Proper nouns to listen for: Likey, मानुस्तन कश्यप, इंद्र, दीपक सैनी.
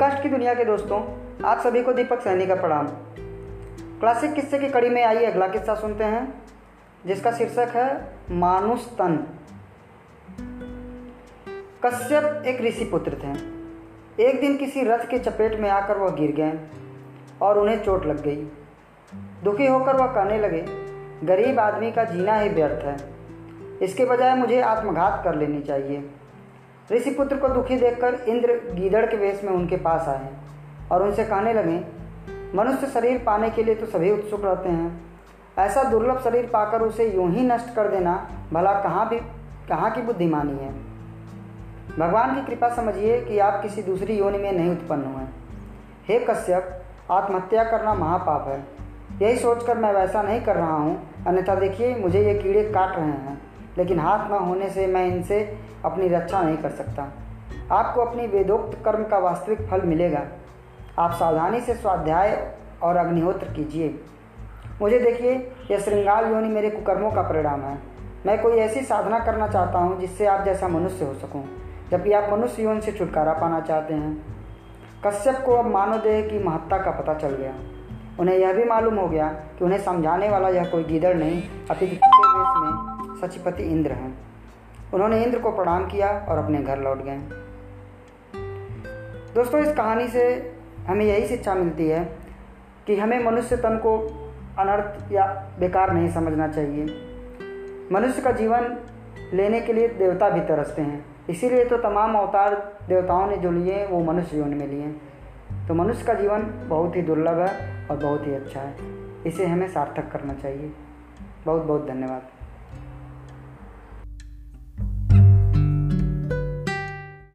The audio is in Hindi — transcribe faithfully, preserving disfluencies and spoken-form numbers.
पॉडकास्ट की दुनिया के दोस्तों, आप सभी को दीपक सैनी का प्रणाम। क्लासिक किस्से की कड़ी में आइए अगला किस्सा सुनते हैं, जिसका शीर्षक है मानुस्तन। कश्यप एक ऋषि पुत्र थे। एक दिन किसी रथ की चपेट में आकर वह गिर गए और उन्हें चोट लग गई। दुखी होकर वह कहने लगे, गरीब आदमी का जीना ही व्यर्थ है, इसके बजाय मुझे आत्मघात कर लेनी चाहिए। ऋषि पुत्र को दुखी देखकर इंद्र गीदड़ के वेश में उनके पास आए और उनसे कहने लगे, मनुष्य शरीर पाने के लिए तो सभी उत्सुक रहते हैं, ऐसा दुर्लभ शरीर पाकर उसे यूं ही नष्ट कर देना भला कहाँ भी कहाँ की बुद्धिमानी है। भगवान की कृपा समझिए कि आप किसी दूसरी योनि में नहीं उत्पन्न हुए। हे कश्यप, आत्महत्या करना महापाप है। यही सोचकर मैं वैसा नहीं कर रहा हूँ, अन्यथा देखिए मुझे ये कीड़े काट रहे हैं, लेकिन हाथ न होने से मैं इनसे अपनी रक्षा नहीं कर सकता। आपको अपनी वेदोक्त कर्म का वास्तविक फल मिलेगा। आप सावधानी से स्वाध्याय और अग्निहोत्र कीजिए। मुझे देखिए, यह श्रृंगाल योनि मेरे कुकर्मों का परिणाम है। मैं कोई ऐसी साधना करना चाहता हूँ जिससे आप जैसा मनुष्य हो सकूँ, जबकि आप मनुष्य योनि से छुटकारा पाना चाहते हैं। कश्यप को अब मानवदेह की महत्ता का पता चल गया। उन्हें यह भी मालूम हो गया कि उन्हें समझाने वाला यह कोई गीदड़ नहीं, अपितु किसके वेश में सचपति इंद्र हैं। उन्होंने इंद्र को प्रणाम किया और अपने घर लौट गए। दोस्तों, इस कहानी से हमें यही शिक्षा मिलती है कि हमें मनुष्य तन को अनर्थ या बेकार नहीं समझना चाहिए। मनुष्य का जीवन लेने के लिए देवता भी तरसते हैं, इसीलिए तो तमाम अवतार देवताओं ने जो लिए वो मनुष्य योनि में लिए। तो मनुष्य का जीवन बहुत ही दुर्लभ है और बहुत ही अच्छा है, इसे हमें सार्थक करना चाहिए। बहुत बहुत धन्यवाद।